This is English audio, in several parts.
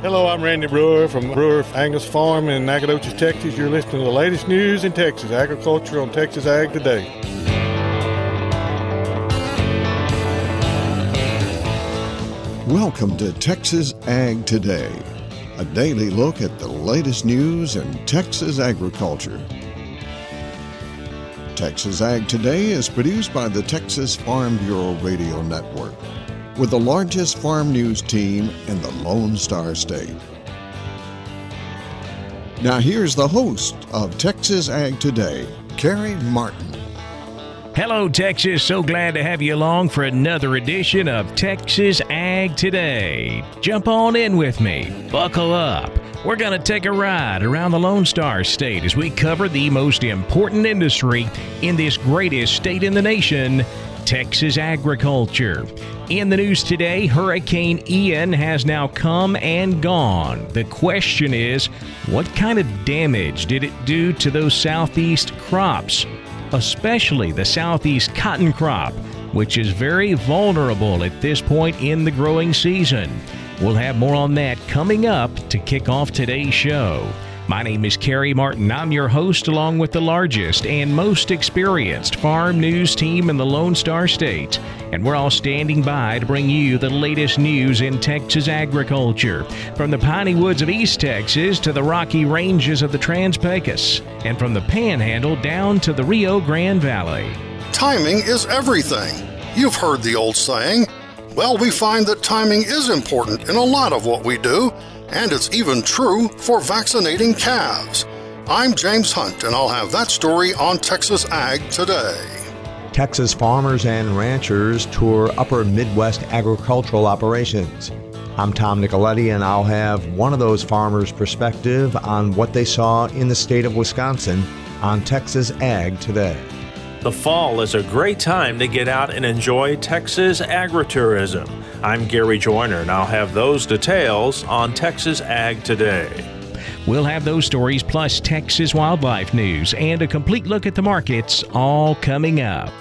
Hello, I'm Randy Brewer from Brewer Angus Farm in Nacogdoches, Texas. You're listening to the latest news in Texas agriculture on Texas Ag Today. Welcome to Texas Ag Today, a daily look at the latest news in Texas agriculture. Texas Ag Today is produced by the Texas Farm Bureau Radio Network, with the largest farm news team in the Lone Star State. Now here's the host of Texas Ag Today, Kerry Martin. Hello, Texas. So glad to have you along for another edition of Texas Ag Today. Jump on in with me. Buckle up. We're going to take a ride around the Lone Star State as we cover the most important industry in this greatest state in the nation, Texas agriculture. In the news today, Hurricane Ian has now come and gone. The question is, what kind of damage did it do to those southeast crops, especially the southeast cotton crop, which is very vulnerable at this point in the growing season? We'll have more on that coming up to kick off today's show. My name is Kerry Martin. I'm your host, along with the largest and most experienced farm news team in the Lone Star State. And we're all standing by to bring you the latest news in Texas agriculture, from the piney woods of East Texas to the rocky ranges of the Trans-Pecos, and from the Panhandle down to the Rio Grande Valley. Timing is everything. You've heard the old saying. Well, we find that timing is important in a lot of what we do, and it's even true for vaccinating calves. I'm James Hunt, and I'll have that story on Texas Ag Today. Texas farmers and ranchers tour Upper Midwest agricultural operations. I'm Tom Nicoletti, and I'll have one of those farmers' perspective on what they saw in the state of Wisconsin on Texas Ag Today. The fall is a great time to get out and enjoy Texas agritourism. I'm Gary Joyner, and I'll have those details on Texas Ag Today. We'll have those stories plus Texas wildlife news and a complete look at the markets, all coming up.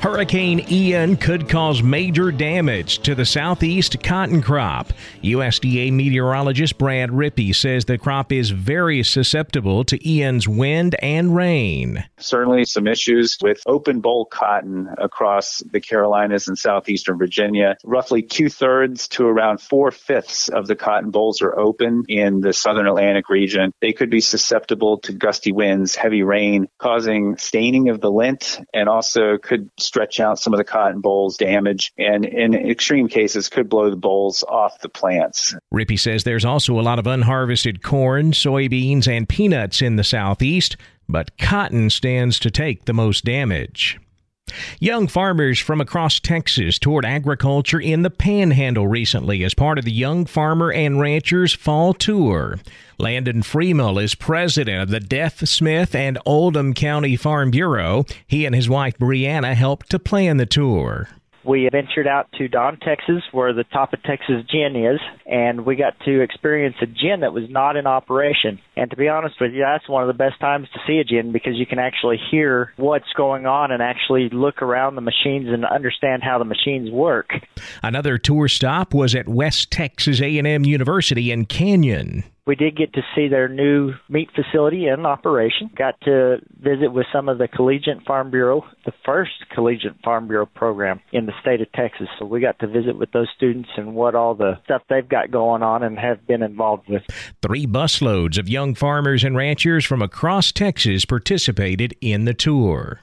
Hurricane Ian could cause major damage to the southeast cotton crop. USDA meteorologist Brad Rippey says the crop is very susceptible to Ian's wind and rain. Certainly some issues with open boll cotton across the Carolinas and southeastern Virginia. Roughly 2/3 to around 4/5 of the cotton bolls are open in the southern Atlantic region. They could be susceptible to gusty winds, heavy rain, causing staining of the lint, and also could stretch out some of the cotton bolls, damage, and in extreme cases could blow the bolls off the plants. Rippey says there's also a lot of unharvested corn, soybeans, and peanuts in the southeast, but cotton stands to take the most damage. Young farmers from across Texas toured agriculture in the Panhandle recently as part of the Young Farmer and Ranchers Fall Tour. Landon Freeman is president of the Deaf Smith and Oldham County Farm Bureau. He and his wife Brianna helped to plan the tour. We ventured out to Don, Texas, where the Top of Texas gin is, and we got to experience a gin that was not in operation. And to be honest with you, that's one of the best times to see a gin, because you can actually hear what's going on and actually look around the machines and understand how the machines work. Another tour stop was at West Texas A&M University in Canyon. We did get to see their new meat facility in operation. Got to visit with some of the Collegiate Farm Bureau, the first Collegiate Farm Bureau program in the state of Texas. So we got to visit with those students and what all the stuff they've got going on and have been involved with. 3 busloads of young farmers and ranchers from across Texas participated in the tour.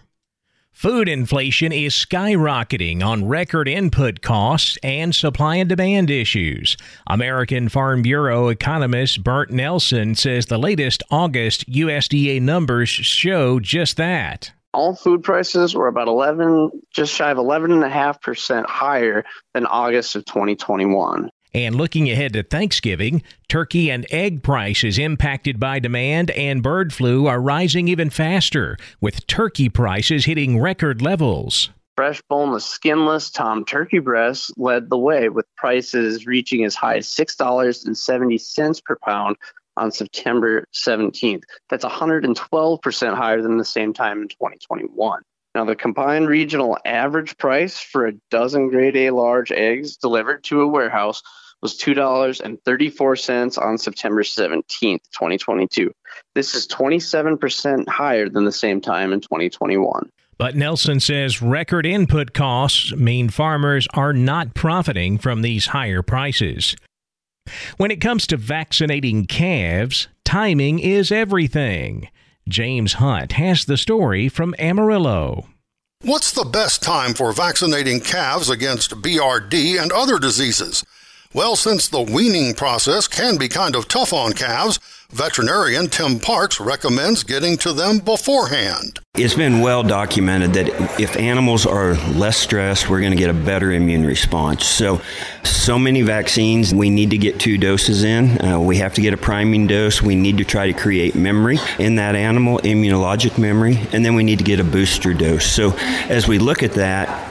Food inflation is skyrocketing on record input costs and supply and demand issues. American Farm Bureau economist Bart Nelson says the latest August USDA numbers show just that. All food prices were about 11, just shy of 11.5% higher than August of 2021. And looking ahead to Thanksgiving, turkey and egg prices impacted by demand and bird flu are rising even faster, with turkey prices hitting record levels. Fresh, boneless, skinless Tom turkey breasts led the way, with prices reaching as high as $6.70 per pound on September 17th. That's 112% higher than the same time in 2021. Now, the combined regional average price for a dozen grade A large eggs delivered to a warehouse was $2.34 on September 17th, 2022. This is 27% higher than the same time in 2021. But Nelson says record input costs mean farmers are not profiting from these higher prices. When it comes to vaccinating calves, timing is everything. James Hunt has the story from Amarillo. What's the best time for vaccinating calves against BRD and other diseases? Well, since the weaning process can be kind of tough on calves, veterinarian Tim Parks recommends getting to them beforehand. It's been well documented that if animals are less stressed, we're going to get a better immune response. So many vaccines, we need to get 2 doses in. We have to get a priming dose. We need to try to create memory in that animal, immunologic memory, and then we need to get a booster dose. So as we look at that,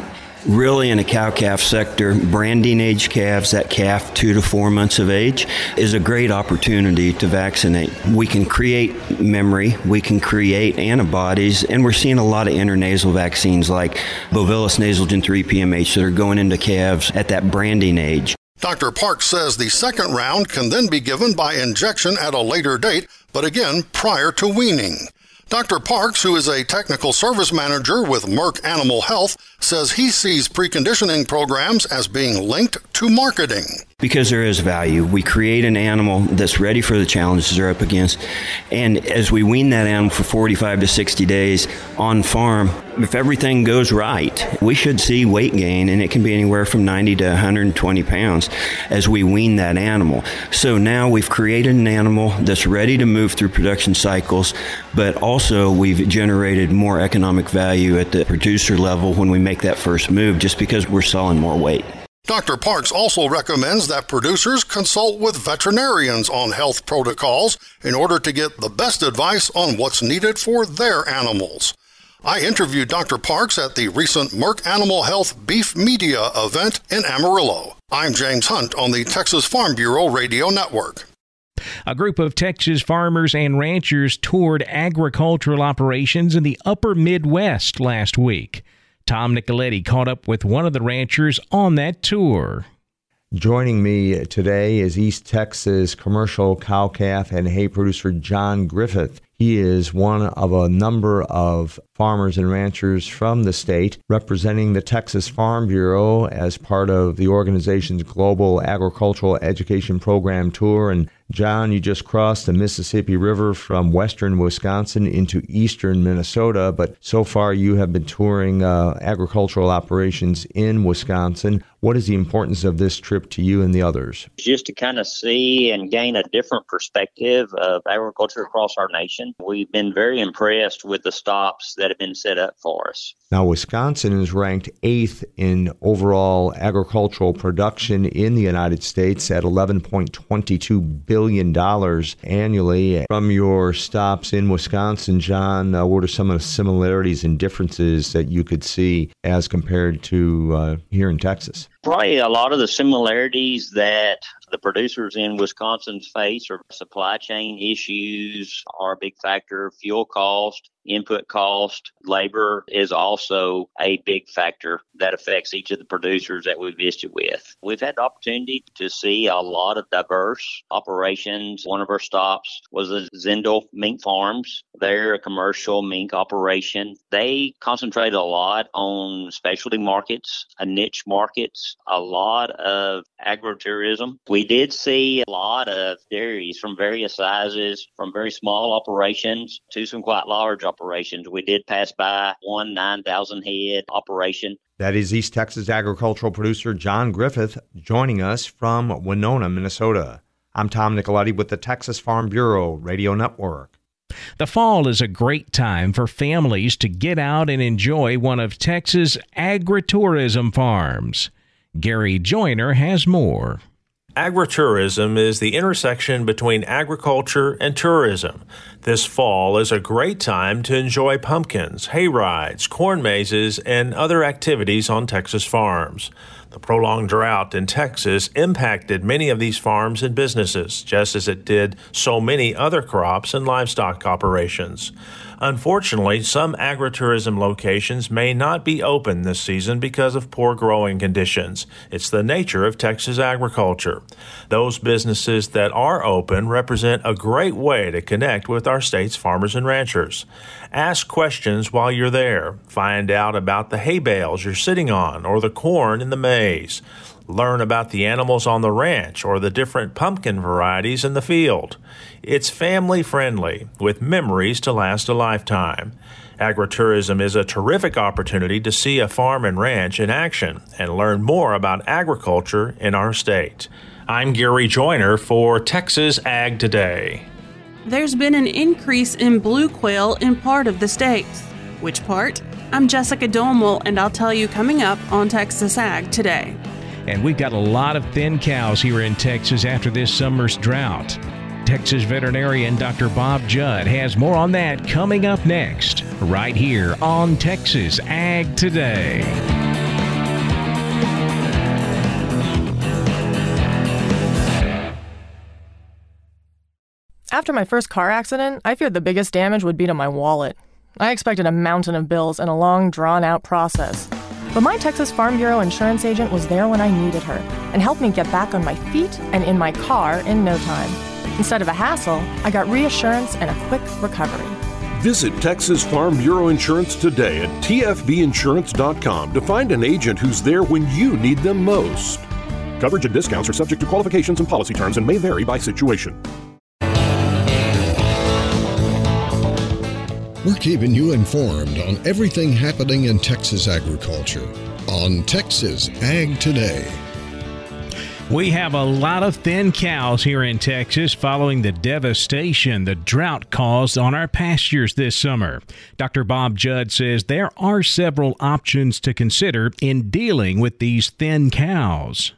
really in a cow-calf sector, branding age calves, that calf 2 to 4 months of age, is a great opportunity to vaccinate. We can create memory, we can create antibodies, and we're seeing a lot of intranasal vaccines like Bovilis Nasalgen 3PMH that are going into calves at that branding age. Dr. Parks says the second round can then be given by injection at a later date, but again, prior to weaning. Dr. Parks, who is a technical service manager with Merck Animal Health, says he sees preconditioning programs as being linked to marketing. Because there is value. We create an animal that's ready for the challenges they're up against. And as we wean that animal for 45 to 60 days on farm, if everything goes right, we should see weight gain, and it can be anywhere from 90 to 120 pounds as we wean that animal. So now we've created an animal that's ready to move through production cycles, but also we've generated more economic value at the producer level when we make that first move just because we're selling more weight. Dr. Parks also recommends that producers consult with veterinarians on health protocols in order to get the best advice on what's needed for their animals. I interviewed Dr. Parks at the recent Merck Animal Health Beef Media event in Amarillo. I'm James Hunt on the Texas Farm Bureau Radio Network. A group of Texas farmers and ranchers toured agricultural operations in the upper Midwest last week. Tom Nicoletti caught up with one of the ranchers on that tour. Joining me today is East Texas commercial cow-calf and hay producer John Griffith. He is one of a number of farmers and ranchers from the state representing the Texas Farm Bureau as part of the organization's Global Agricultural Education Program tour. And John, you just crossed the Mississippi River from western Wisconsin into eastern Minnesota, but so far you have been touring agricultural operations in Wisconsin. What is the importance of this trip to you and the others? Just to kind of see and gain a different perspective of agriculture across our nation. We've been very impressed with the stops that have been set up for us. Now, Wisconsin is ranked 8th in overall agricultural production in the United States at $11.22 billion annually. From your stops in Wisconsin, John, what are some of the similarities and differences that you could see as compared to here in Texas? Probably a lot of the similarities that the producers in Wisconsin face are supply chain issues are a big factor. Fuel cost, input cost, labor is also a big factor that affects each of the producers that we visited with. We've had the opportunity to see a lot of diverse operations. One of our stops was the Zendel Mink Farms. They're a commercial mink operation. They concentrate a lot on specialty markets, niche markets, a lot of agritourism. We did see a lot of dairies from various sizes, from very small operations to some quite large operations. We did pass by one 9,000 head operation. That is East Texas agricultural producer John Griffith joining us from Winona, Minnesota. I'm Tom Nicoletti with the Texas Farm Bureau Radio Network. The fall is a great time for families to get out and enjoy one of Texas agritourism farms. Gary Joyner has more. Agritourism is the intersection between agriculture and tourism. This fall is a great time to enjoy pumpkins, hay rides, corn mazes, and other activities on Texas farms. The prolonged drought in Texas impacted many of these farms and businesses, just as it did so many other crops and livestock operations. Unfortunately, some agritourism locations may not be open this season because of poor growing conditions. It's the nature of Texas agriculture. Those businesses that are open represent a great way to connect with our state's farmers and ranchers. Ask questions while you're there. Find out about the hay bales you're sitting on or the corn in the maize. Learn about the animals on the ranch or the different pumpkin varieties in the field. It's family-friendly, with memories to last a lifetime. Agritourism is a terrific opportunity to see a farm and ranch in action and learn more about agriculture in our state. I'm Gary Joyner for Texas Ag Today. There's been an increase in blue quail in part of the state. Which part? I'm Jessica Domel, and I'll tell you coming up on Texas Ag Today. And we've got a lot of thin cows here in Texas after this summer's drought. Texas veterinarian Dr. Bob Judd has more on that coming up next, right here on Texas Ag Today. After my first car accident, I feared the biggest damage would be to my wallet. I expected a mountain of bills and a long, drawn-out process. But my Texas Farm Bureau insurance agent was there when I needed her and helped me get back on my feet and in my car in no time. Instead of a hassle, I got reassurance and a quick recovery. Visit Texas Farm Bureau Insurance today at tfbinsurance.com to find an agent who's there when you need them most. Coverage and discounts are subject to qualifications and policy terms and may vary by situation. We're keeping you informed on everything happening in Texas agriculture on Texas Ag Today. We have a lot of thin cows here in Texas following the devastation the drought caused on our pastures this summer. Dr. Bob Judd says there are several options to consider in dealing with these thin cows.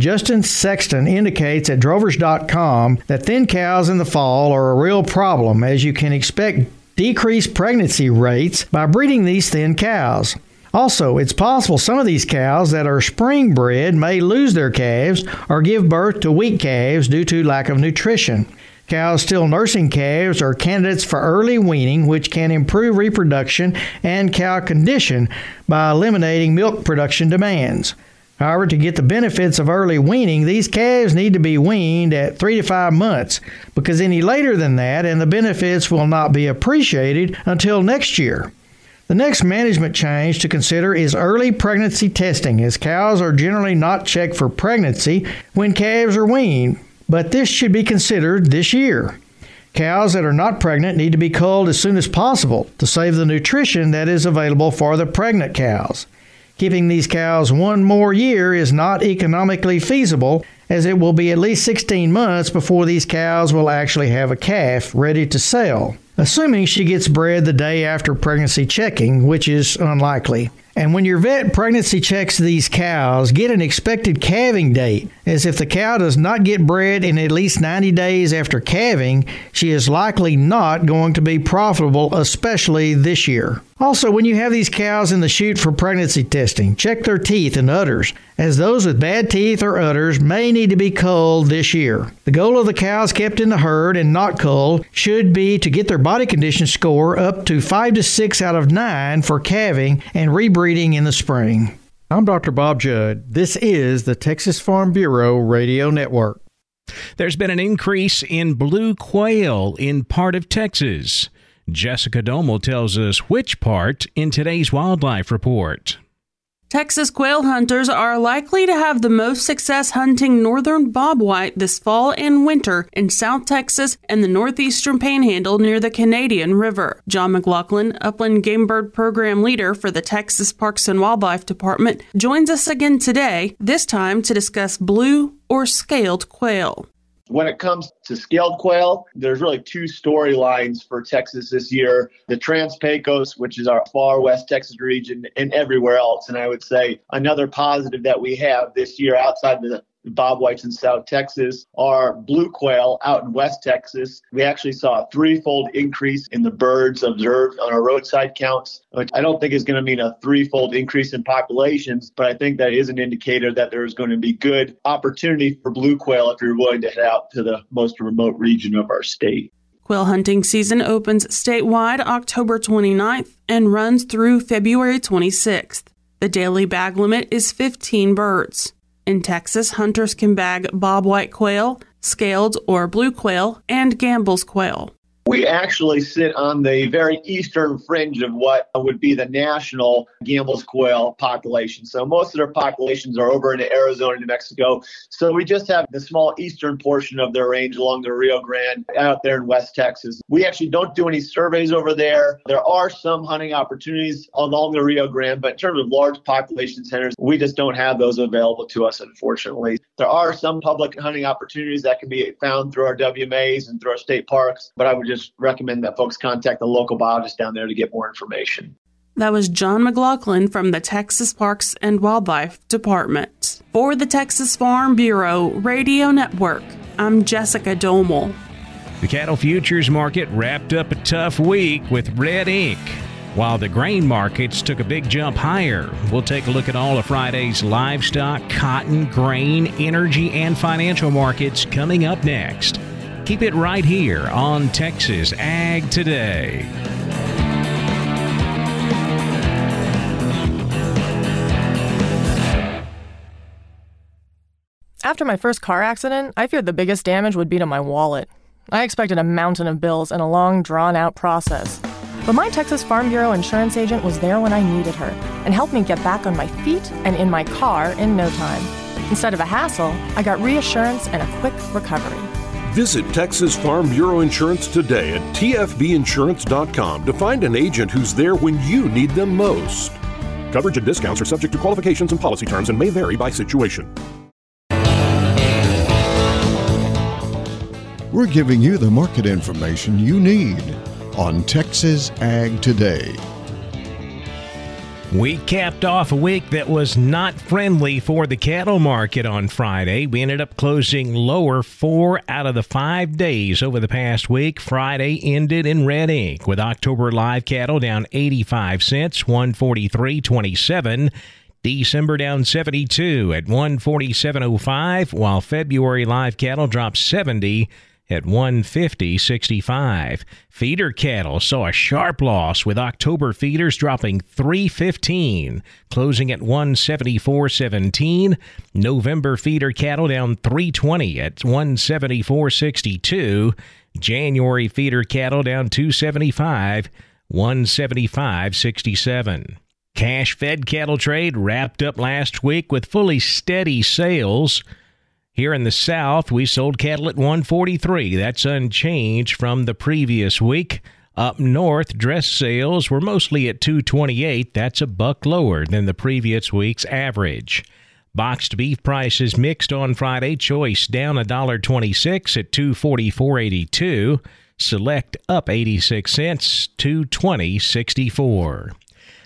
Justin Sexton indicates at Drovers.com that thin cows in the fall are a real problem, as you can expect decrease pregnancy rates by breeding these thin cows. Also, it's possible some of these cows that are spring bred may lose their calves or give birth to weak calves due to lack of nutrition. Cows still nursing calves are candidates for early weaning, which can improve reproduction and cow condition by eliminating milk production demands. However, to get the benefits of early weaning, these calves need to be weaned at 3 to 5 months, because any later than that and the benefits will not be appreciated until next year. The next management change to consider is early pregnancy testing, as cows are generally not checked for pregnancy when calves are weaned, but this should be considered this year. Cows that are not pregnant need to be culled as soon as possible to save the nutrition that is available for the pregnant cows. Keeping these cows one more year is not economically feasible, as it will be at least 16 months before these cows will actually have a calf ready to sell, assuming she gets bred the day after pregnancy checking, which is unlikely. And when your vet pregnancy checks these cows, get an expected calving date, as if the cow does not get bred in at least 90 days after calving, she is likely not going to be profitable, especially this year. Also, when you have these cows in the chute for pregnancy testing, check their teeth and udders, as those with bad teeth or udders may need to be culled this year. The goal of the cows kept in the herd and not culled should be to get their body condition score up to 5 to 6 out of 9 for calving and rebreeding in the spring. I'm Dr. Bob Judd. This is the Texas Farm Bureau Radio Network. There's been an increase in blue quail in part of Texas. Jessica Domel tells us which part in today's Wildlife Report. Texas quail hunters are likely to have the most success hunting northern bobwhite this fall and winter in South Texas and the northeastern panhandle near the Canadian River. John McLaughlin, Upland Game Bird Program Leader for the Texas Parks and Wildlife Department, joins us again today, this time to discuss blue or scaled quail. When it comes to scaled quail, there's really two storylines for Texas this year. The Trans-Pecos, which is our far west Texas region, and everywhere else. And I would say another positive that we have this year outside the bobwhites in South Texas are blue quail out in West Texas. We actually saw a threefold increase in the birds observed on our roadside counts, which I don't think is going to mean a threefold increase in populations, but I think that is an indicator that there's going to be good opportunity for blue quail if you're willing to head out to the most remote region of our state. Quail hunting season opens statewide October 29th and runs through February 26th. The daily bag limit is 15 birds. In Texas, hunters can bag bobwhite quail, scaled or blue quail, and Gambel's quail. We actually sit on the very eastern fringe of what would be the national Gambel's quail population. So most of their populations are over in Arizona, New Mexico. So we just have the small eastern portion of their range along the Rio Grande out there in West Texas. We actually don't do any surveys over there. There are some hunting opportunities along the Rio Grande, but in terms of large population centers, we just don't have those available to us, unfortunately. There are some public hunting opportunities that can be found through our WMAs and through our state parks, but I would just recommend that folks contact the local biologist down there to get more information. That was John McLaughlin from the Texas Parks and Wildlife Department. For the Texas Farm Bureau Radio Network, I'm Jessica Domel. The cattle futures market wrapped up a tough week with red ink, while the grain markets took a big jump higher. We'll take a look at all of Friday's livestock, cotton, grain, energy, and financial markets coming up next. Keep it right here on Texas Ag Today. After my first car accident, I feared the biggest damage would be to my wallet. I expected a mountain of bills and a long, drawn-out process. But my Texas Farm Bureau insurance agent was there when I needed her and helped me get back on my feet and in my car in no time. Instead of a hassle, I got reassurance and a quick recovery. Visit Texas Farm Bureau Insurance today at tfbinsurance.com to find an agent who's there when you need them most. Coverage and discounts are subject to qualifications and policy terms and may vary by situation. We're giving you the market information you need on Texas Ag Today. We capped off a week that was not friendly for the cattle market on Friday. We ended up closing lower 4 out of the 5 days over the past week. Friday ended in red ink, with October live cattle down 85 cents, 143.27. December down 72 at 147.05, while February live cattle dropped 70 at 150.65. Feeder cattle saw a sharp loss, with October feeders dropping 3.15, closing at 174.17. November feeder cattle down 3.20 at 174.62. January feeder cattle down 2.75, 175.67. Cash-fed cattle trade wrapped up last week with fully steady sales. Here in the South, we sold cattle at 143. That's unchanged from the previous week. Up north, dress sales were mostly at 228. That's a buck lower than the previous week's average. Boxed beef prices mixed on Friday. Choice down $1.26 at 244.82. Select up 86 cents, 220.64.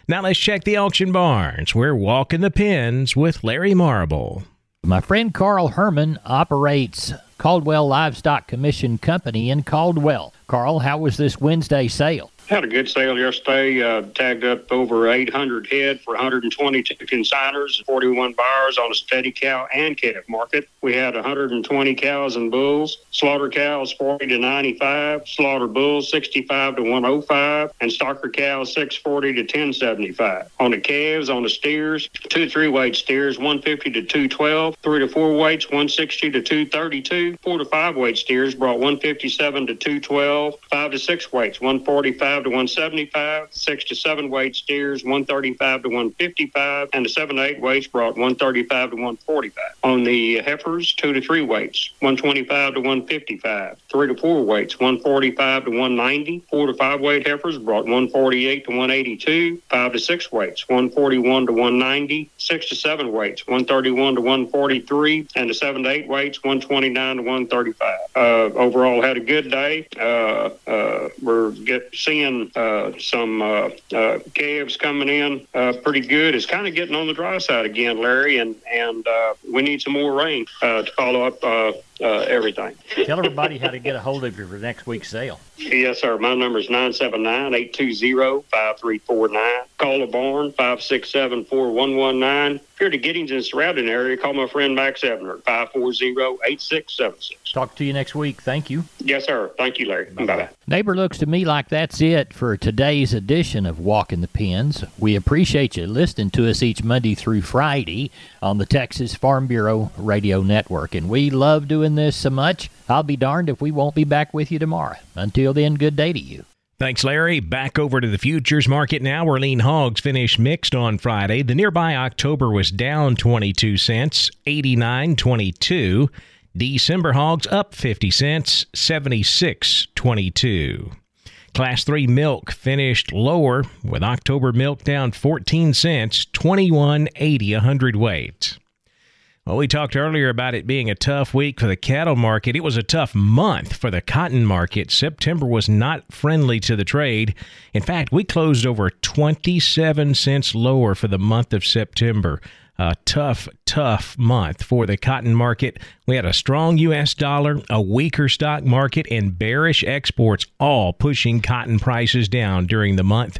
Now let's check the auction barns. We're walking the pens with Larry Marble. My friend Carl Herman operates Caldwell Livestock Commission Company in Caldwell. Carl, how was this Wednesday sale? Had a good sale yesterday. Tagged up over 800 head for 122 consigners, 41 buyers on a steady cow and calf market. We had 120 cows and bulls, slaughter cows 40 to 95, slaughter bulls 65 to 105, and stocker cows 640 to 1075. On the calves, on the steers, 2 3-weight steers 150 to 212, 3 to 4-weights 160 to 232, 4 to 5-weight steers brought 157 to 212, 5 to 6-weights 145. To 175, 6 to 7-weight steers 135 to 155, and the 7 to 8-weights brought 135 to 145. On the heifers, 2 to 3-weights 125 to 155, 3 to 4-weights 145 to 190, 4 to 5-weight heifers brought 148 to 182, 5 to 6-weights 141 to 190, 6 to 7-weights 131 to 143, and the 7 to 8-weights 129 to 135. Overall, had a good day. We're seeing some calves coming in pretty good. It's kind of getting on the dry side again, Larry, and we need some more rain to follow up everything. Tell everybody how to get a hold of you for next week's sale. Yes, sir. My number is 979-820-5349. Call the barn, 567-4119. If you're to Giddings and surrounding area, call my friend Max Ebner, 540-8676. Talk to you next week. Thank you. Yes, sir. Thank you, Larry. Bye-bye. Neighbor, looks to me like that's it for today's edition of Walking the Pens. We appreciate you listening to us each Monday through Friday on the Texas Farm Bureau Radio Network. And we love doing this so much, I'll be darned if we won't be back with you tomorrow. Until then, good day to you. Thanks, Larry. Back over to the futures market now, where lean hogs finished mixed on Friday. The nearby October was down 22 cents, 89.22. December hogs up 50 cents, 76.22. Class 3 milk finished lower, with October milk down 14 cents, 21.80 a hundredweight. Well, we talked earlier about it being a tough week for the cattle market. It was a tough month for the cotton market. September was not friendly to the trade. In fact, we closed over 27 cents lower for the month of September. A tough, tough month for the cotton market. We had a strong U.S. dollar, a weaker stock market, and bearish exports all pushing cotton prices down during the month.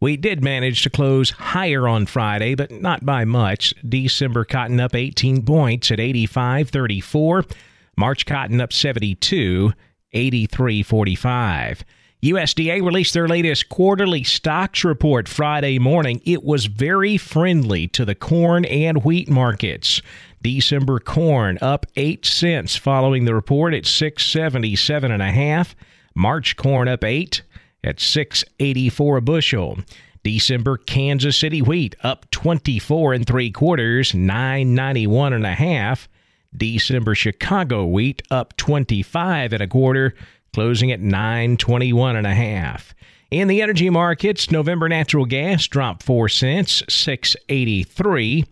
We did manage to close higher on Friday, but not by much. December cotton up 18 points at 85.34. March cotton up 72, 83.45. USDA released their latest quarterly stocks report Friday morning. It was very friendly to the corn and wheat markets. December corn up 8 cents following the report at 6.77 1/2. March corn up 8 at $6.84 a bushel. December Kansas City wheat up 24 3/4, $9.91 1/2. December Chicago wheat up 25 1/4, closing at $9.21 1/2. In the energy markets, November natural gas dropped 4 cents, $6.83.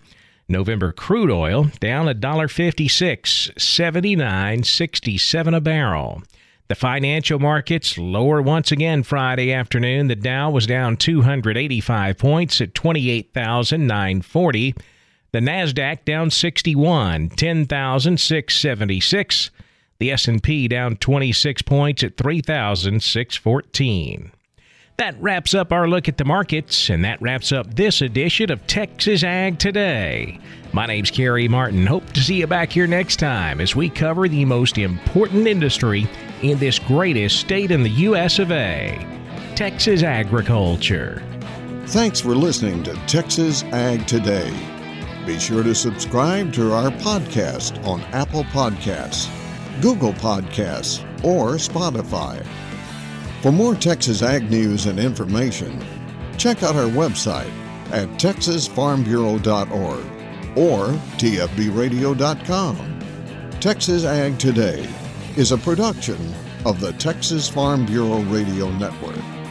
November crude oil down $1.56, $79.67 a barrel. The financial markets lower once again Friday afternoon. The Dow was down 285 points at 28,940. The Nasdaq down 61, 10,676. The S&P down 26 points at 3,614. That wraps up our look at the markets, and that wraps up this edition of Texas Ag Today. My name's Kerry Martin. Hope to see you back here next time as we cover the most important industry in this greatest state in the U.S. of A., Texas agriculture. Thanks for listening to Texas Ag Today. Be sure to subscribe to our podcast on Apple Podcasts, Google Podcasts, or Spotify. For more Texas Ag news and information, check out our website at texasfarmbureau.org or tfbradio.com. Texas Ag Today is a production of the Texas Farm Bureau Radio Network.